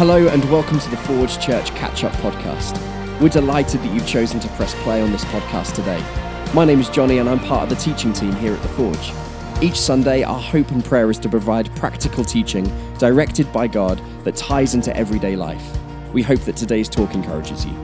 Hello and welcome to the Forge Church Catch-Up Podcast. We're delighted that you've chosen to press play on this podcast today. My name is Johnny and I'm part of the teaching team here at the Forge. Each Sunday, our hope and prayer is to provide practical teaching directed by God that ties into everyday life. We hope that today's talk encourages you.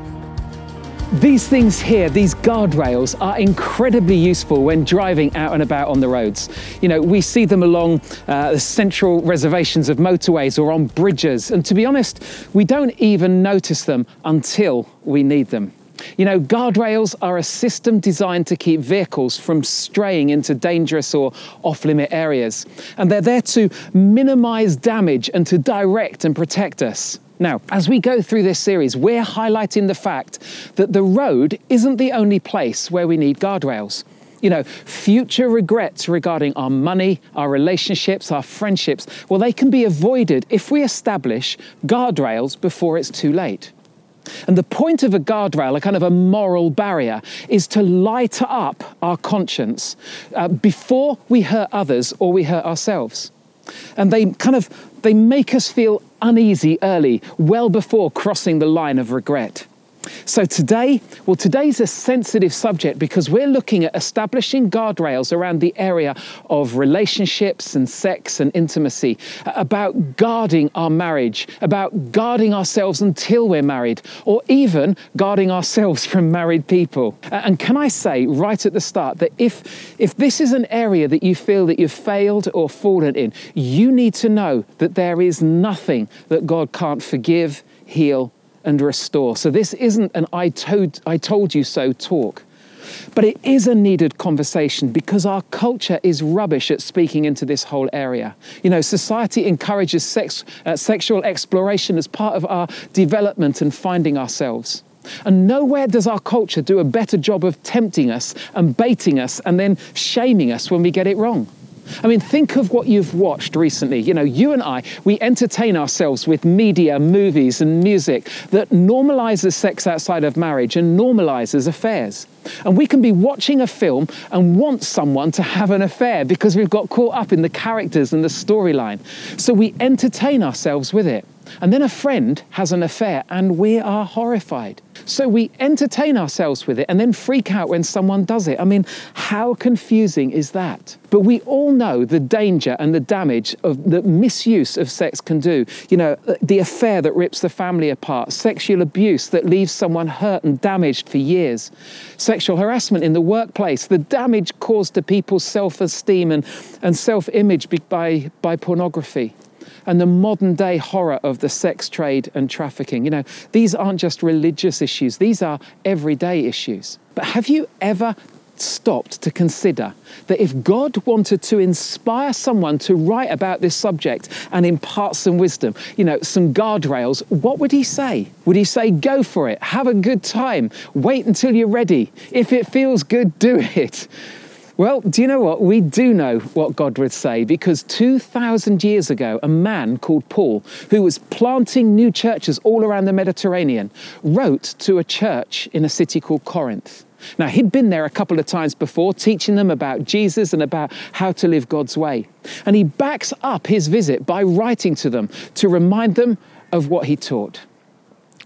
These things here, these guardrails, are incredibly useful when driving out and about on the roads. You know, we see them along the central reservations of motorways or on bridges. And to be honest, we don't even notice them until we need them. You know, guardrails are a system designed to keep vehicles from straying into dangerous or off-limit areas. And they're there to minimise damage and to direct and protect us. Now, as we go through this series, we're highlighting the fact that the road isn't the only place where we need guardrails. You know, future regrets regarding our money, our relationships, our friendships, well, they can be avoided if we establish guardrails before it's too late. And the point of a guardrail, a kind of a moral barrier, is to light up our conscience before we hurt others or we hurt ourselves. And they make us feel uneasy early, well before crossing the line of regret. So today, today's a sensitive subject because we're looking at establishing guardrails around the area of relationships and sex and intimacy, about guarding our marriage, about guarding ourselves until we're married, or even guarding ourselves from married people. And can I say right at the start that if this is an area that you feel that you've failed or fallen in, you need to know that there is nothing that God can't forgive, heal, and restore. So this isn't an I told you so talk, but it is a needed conversation because our culture is rubbish at speaking into this whole area. You know, society encourages sexual exploration as part of our development and finding ourselves. And nowhere does our culture do a better job of tempting us and baiting us and then shaming us when we get it wrong. I mean, think of what you've watched recently. You know, you and I, we entertain ourselves with media, movies and music that normalises sex outside of marriage and normalises affairs. And we can be watching a film and want someone to have an affair because we've got caught up in the characters and the storyline. So we entertain ourselves with it. And then a friend has an affair and we are horrified. So we entertain ourselves with it and then freak out when someone does it. I mean, how confusing is that? But we all know the danger and the damage of the misuse of sex can do. You know, the affair that rips the family apart, sexual abuse that leaves someone hurt and damaged for years, sexual harassment in the workplace, the damage caused to people's self-esteem and self-image by pornography, and the modern-day horror of the sex trade and trafficking. You know, these aren't just religious issues. These are everyday issues. But have you ever stopped to consider that if God wanted to inspire someone to write about this subject and impart some wisdom, you know, some guardrails, what would he say? Would he say, go for it, have a good time, wait until you're ready. If it feels good, do it. Well, do you know what? We do know what God would say because 2,000 years ago, a man called Paul, who was planting new churches all around the Mediterranean, wrote to a church in a city called Corinth. Now, he'd been there a couple of times before, teaching them about Jesus and about how to live God's way. And he backs up his visit by writing to them to remind them of what he taught.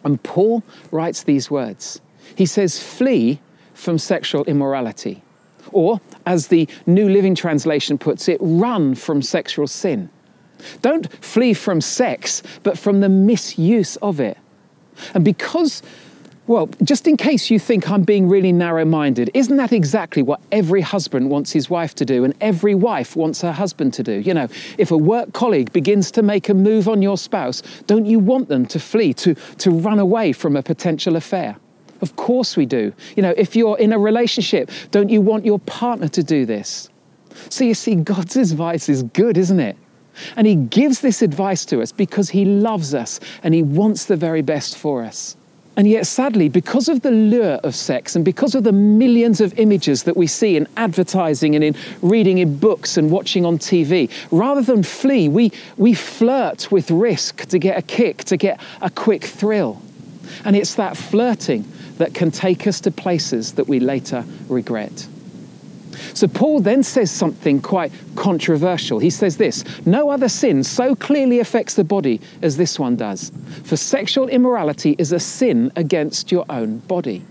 And Paul writes these words. He says, "Flee from sexual immorality." Or, as the New Living Translation puts it, run from sexual sin. Don't flee from sex, but from the misuse of it. And because, well, just in case you think I'm being really narrow-minded, isn't that exactly what every husband wants his wife to do and every wife wants her husband to do? You know, if a work colleague begins to make a move on your spouse, don't you want them to flee, to run away from a potential affair? Of course we do. You know, if you're in a relationship, don't you want your partner to do this? So you see, God's advice is good, isn't it? And he gives this advice to us because he loves us and he wants the very best for us. And yet, sadly, because of the lure of sex and because of the millions of images that we see in advertising and in reading in books and watching on TV, rather than flee, we flirt with risk to get a kick, to get a quick thrill. And it's that flirting that can take us to places that we later regret. So Paul then says something quite controversial. He says this: no other sin so clearly affects the body as this one does. For sexual immorality is a sin against your own body.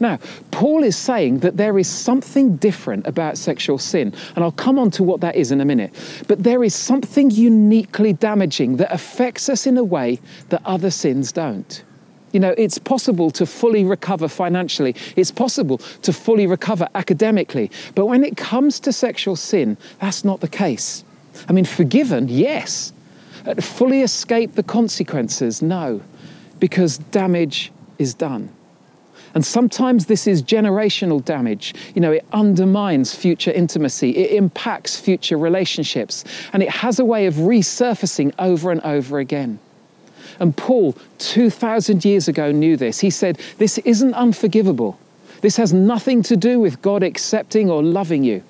Now, Paul is saying that there is something different about sexual sin, and I'll come on to what that is in a minute. But there is something uniquely damaging that affects us in a way that other sins don't. You know, it's possible to fully recover financially. It's possible to fully recover academically. But when it comes to sexual sin, that's not the case. I mean, forgiven, yes. Fully escape the consequences, no. Because damage is done. And sometimes this is generational damage. You know, it undermines future intimacy, it impacts future relationships, and it has a way of resurfacing over and over again. And Paul, 2,000 years ago, knew this. He said, this isn't unforgivable. This has nothing to do with God accepting or loving you.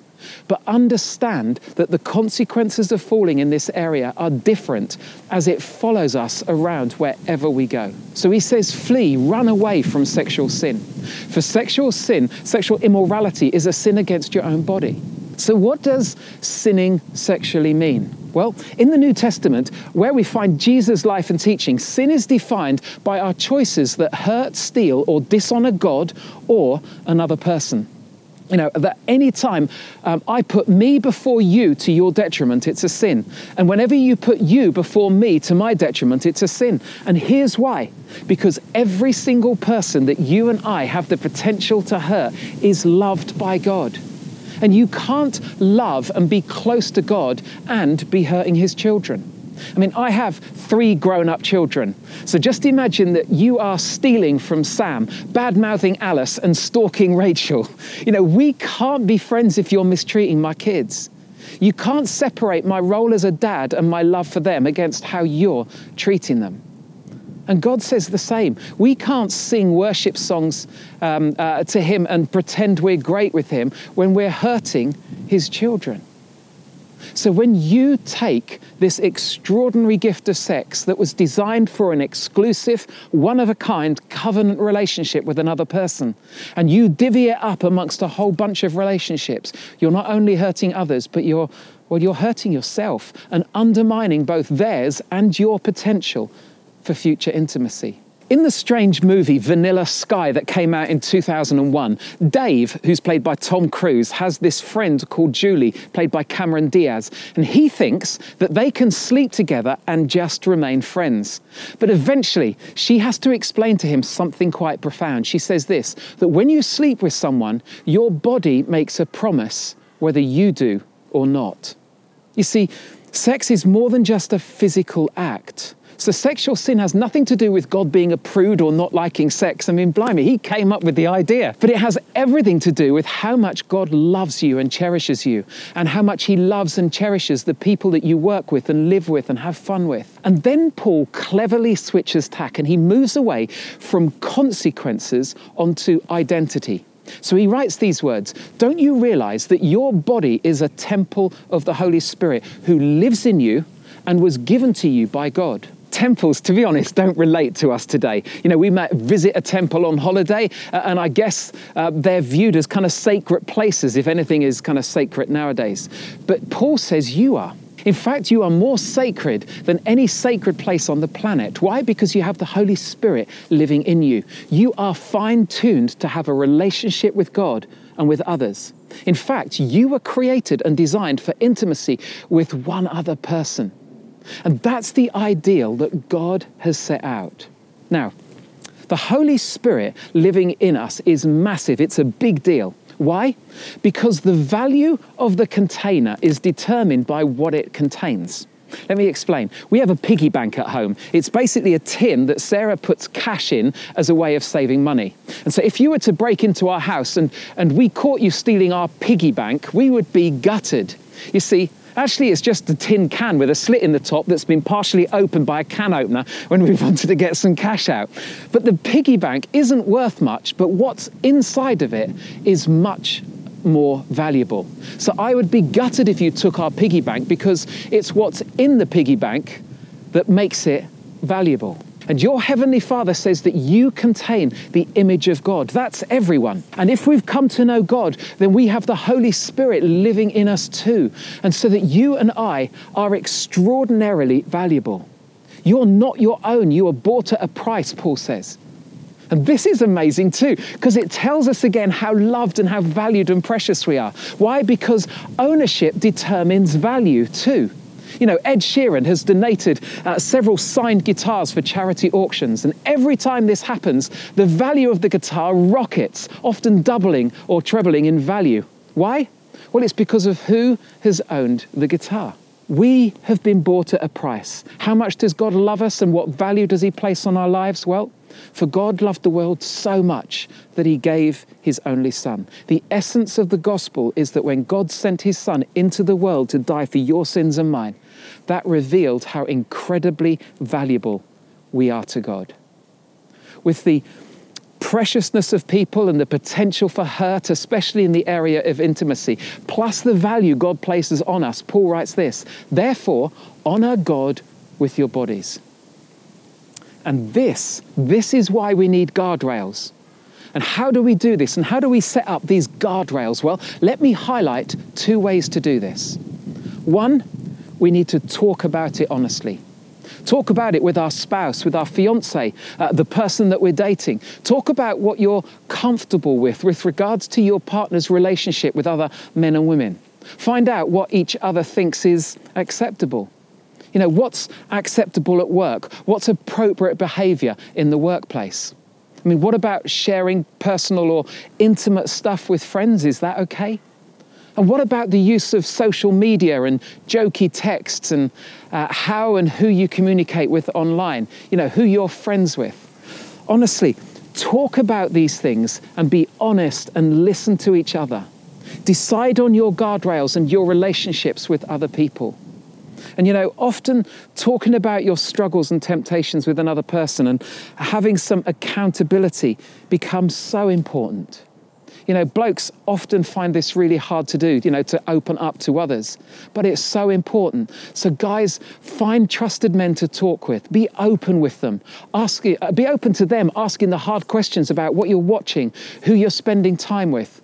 But understand that the consequences of falling in this area are different as it follows us around wherever we go. So he says, flee, run away from sexual sin. For sexual sin, sexual immorality is a sin against your own body. So what does sinning sexually mean? Well, in the New Testament, where we find Jesus' life and teaching, sin is defined by our choices that hurt, steal, or dishonor God or another person. You know, that any time I put me before you to your detriment, it's a sin. And whenever you put you before me to my detriment, it's a sin. And here's why. Because every single person that you and I have the potential to hurt is loved by God. And you can't love and be close to God and be hurting his children. I mean, I have 3 grown-up children. So just imagine that you are stealing from Sam, bad-mouthing Alice, and stalking Rachel. You know, we can't be friends if you're mistreating my kids. You can't separate my role as a dad and my love for them against how you're treating them. And God says the same. We can't sing worship songs to him and pretend we're great with him when we're hurting his children. So when you take this extraordinary gift of sex that was designed for an exclusive, one-of-a-kind covenant relationship with another person, and you divvy it up amongst a whole bunch of relationships, you're not only hurting others, but you're hurting yourself and undermining both theirs and your potential for future intimacy. In the strange movie Vanilla Sky that came out in 2001, Dave, who's played by Tom Cruise, has this friend called Julie, played by Cameron Diaz, and he thinks that they can sleep together and just remain friends. But eventually, she has to explain to him something quite profound. She says this, that when you sleep with someone, your body makes a promise whether you do or not. You see, sex is more than just a physical act. So sexual sin has nothing to do with God being a prude or not liking sex. I mean, blimey, he came up with the idea. But it has everything to do with how much God loves you and cherishes you, and how much he loves and cherishes the people that you work with and live with and have fun with. And then Paul cleverly switches tack and he moves away from consequences onto identity. So he writes these words, "Don't you realize that your body is a temple of the Holy Spirit who lives in you and was given to you by God?" Temples, to be honest, don't relate to us today. You know, we might visit a temple on holiday, and I guess they're viewed as kind of sacred places, if anything is kind of sacred nowadays. But Paul says you are. In fact, you are more sacred than any sacred place on the planet. Why? Because you have the Holy Spirit living in you. You are fine-tuned to have a relationship with God and with others. In fact, you were created and designed for intimacy with one other person. And that's the ideal that God has set out. Now, the Holy Spirit living in us is massive. It's a big deal. Why? Because the value of the container is determined by what it contains. Let me explain. We have a piggy bank at home. It's basically a tin that Sarah puts cash in as a way of saving money. And so if you were to break into our house and we caught you stealing our piggy bank, we would be gutted. You see, actually, it's just a tin can with a slit in the top that's been partially opened by a can opener when we wanted to get some cash out. But the piggy bank isn't worth much, but what's inside of it is much more valuable. So I would be gutted if you took our piggy bank because it's what's in the piggy bank that makes it valuable. And your Heavenly Father says that you contain the image of God. That's everyone. And if we've come to know God, then we have the Holy Spirit living in us too. And so that you and I are extraordinarily valuable. You're not your own. You are bought at a price, Paul says. And this is amazing too, because it tells us again how loved and how valued and precious we are. Why? Because ownership determines value too. You know, Ed Sheeran has donated several signed guitars for charity auctions, and every time this happens, the value of the guitar rockets, often doubling or trebling in value. Why? Well, it's because of who has owned the guitar. We have been bought at a price. How much does God love us, and what value does he place on our lives? Well, for God loved the world so much that he gave his only son. The essence of the gospel is that when God sent his son into the world to die for your sins and mine, that revealed how incredibly valuable we are to God. With the preciousness of people and the potential for hurt, especially in the area of intimacy, plus the value God places on us, Paul writes this: therefore, honor God with your bodies. And this is why we need guardrails. And how do we do this? And how do we set up these guardrails? Well, let me highlight two ways to do this. One, we need to talk about it honestly. Talk about it with our spouse, with our fiancé, the person that we're dating. Talk about what you're comfortable with regards to your partner's relationship with other men and women. Find out what each other thinks is acceptable. You know, what's acceptable at work? What's appropriate behaviour in the workplace? I mean, what about sharing personal or intimate stuff with friends? Is that okay? And what about the use of social media and jokey texts and how and who you communicate with online? You know, who you're friends with. Honestly, talk about these things and be honest and listen to each other. Decide on your guardrails and your relationships with other people. And you know, often talking about your struggles and temptations with another person and having some accountability becomes so important. You know, blokes often find this really hard to do, you know, to open up to others, but it's so important. So guys, find trusted men to talk with. Be open with them. Be open to them asking the hard questions about what you're watching, who you're spending time with.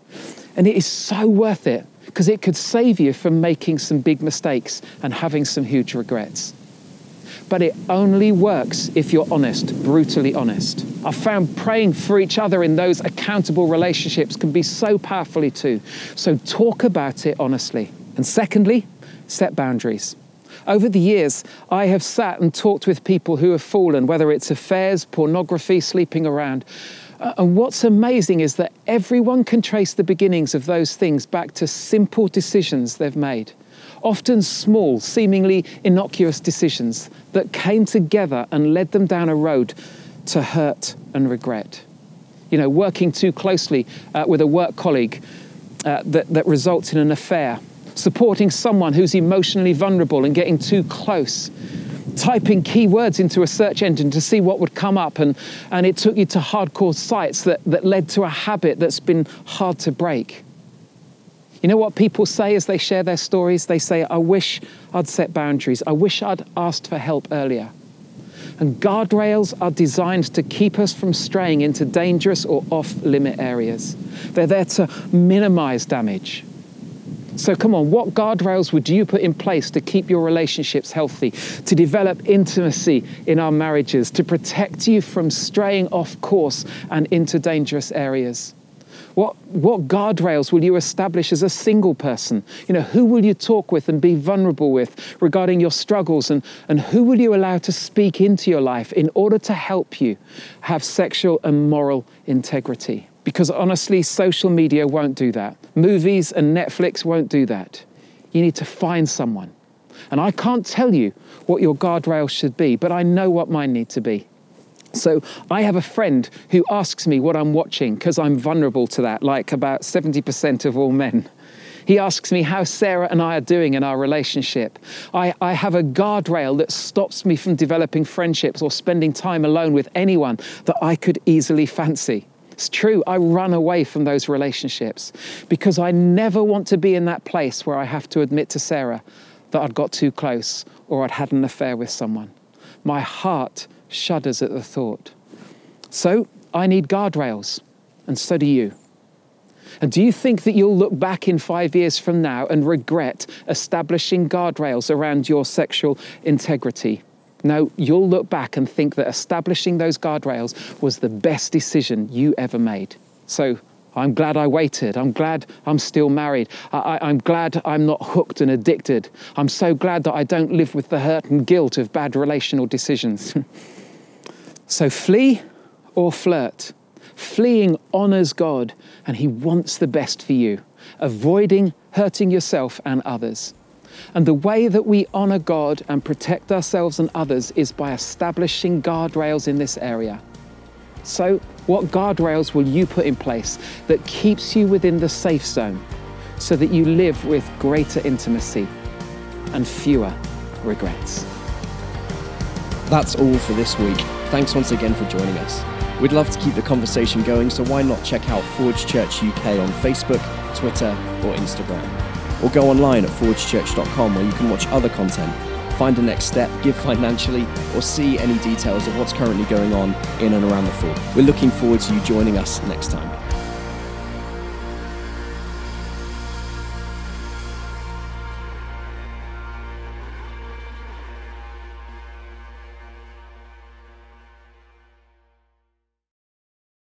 And it is so worth it, because it could save you from making some big mistakes and having some huge regrets. But it only works if you're honest, brutally honest. I've found praying for each other in those accountable relationships can be so powerfully too. So talk about it honestly. And secondly, set boundaries. Over the years, I have sat and talked with people who have fallen, whether it's affairs, pornography, sleeping around. And what's amazing is that everyone can trace the beginnings of those things back to simple decisions they've made. Often small, seemingly innocuous decisions that came together and led them down a road to hurt and regret. You know, working too closely with a work colleague that results in an affair. Supporting someone who's emotionally vulnerable and getting too close. Typing keywords into a search engine to see what would come up, and it took you to hardcore sites that led to a habit that's been hard to break. You know what people say as they share their stories? They say, I wish I'd set boundaries. I wish I'd asked for help earlier. And guardrails are designed to keep us from straying into dangerous or off-limit areas. They're there to minimize damage. So come on, what guardrails would you put in place to keep your relationships healthy, to develop intimacy in our marriages, to protect you from straying off course and into dangerous areas? What guardrails will you establish as a single person? You know, who will you talk with and be vulnerable with regarding your struggles, and who will you allow to speak into your life in order to help you have sexual and moral integrity? Because honestly, social media won't do that. Movies and Netflix won't do that. You need to find someone. And I can't tell you what your guardrails should be, but I know what mine need to be. So I have a friend who asks me what I'm watching, because I'm vulnerable to that, like about 70% of all men. He asks me how Sarah and I are doing in our relationship. I have a guardrail that stops me from developing friendships or spending time alone with anyone that I could easily fancy. It's true, I run away from those relationships because I never want to be in that place where I have to admit to Sarah that I'd got too close or I'd had an affair with someone. My heart shudders at the thought. So I need guardrails, and so do you. And do you think that you'll look back in 5 years from now and regret establishing guardrails around your sexual integrity? No, you'll look back and think that establishing those guardrails was the best decision you ever made. So I'm glad I waited. I'm glad I'm still married. I'm glad I'm not hooked and addicted. I'm so glad that I don't live with the hurt and guilt of bad relational decisions. So flee or flirt. Fleeing honours God and he wants the best for you, avoiding hurting yourself and others. And the way that we honour God and protect ourselves and others is by establishing guardrails in this area. So what guardrails will you put in place that keeps you within the safe zone so that you live with greater intimacy and fewer regrets? That's all for this week. Thanks once again for joining us. We'd love to keep the conversation going, so why not check out Forge Church UK on Facebook, Twitter or Instagram? Or go online at forgechurch.com where you can watch other content, find a next step, give financially or see any details of what's currently going on in and around the Forge. We're looking forward to you joining us next time.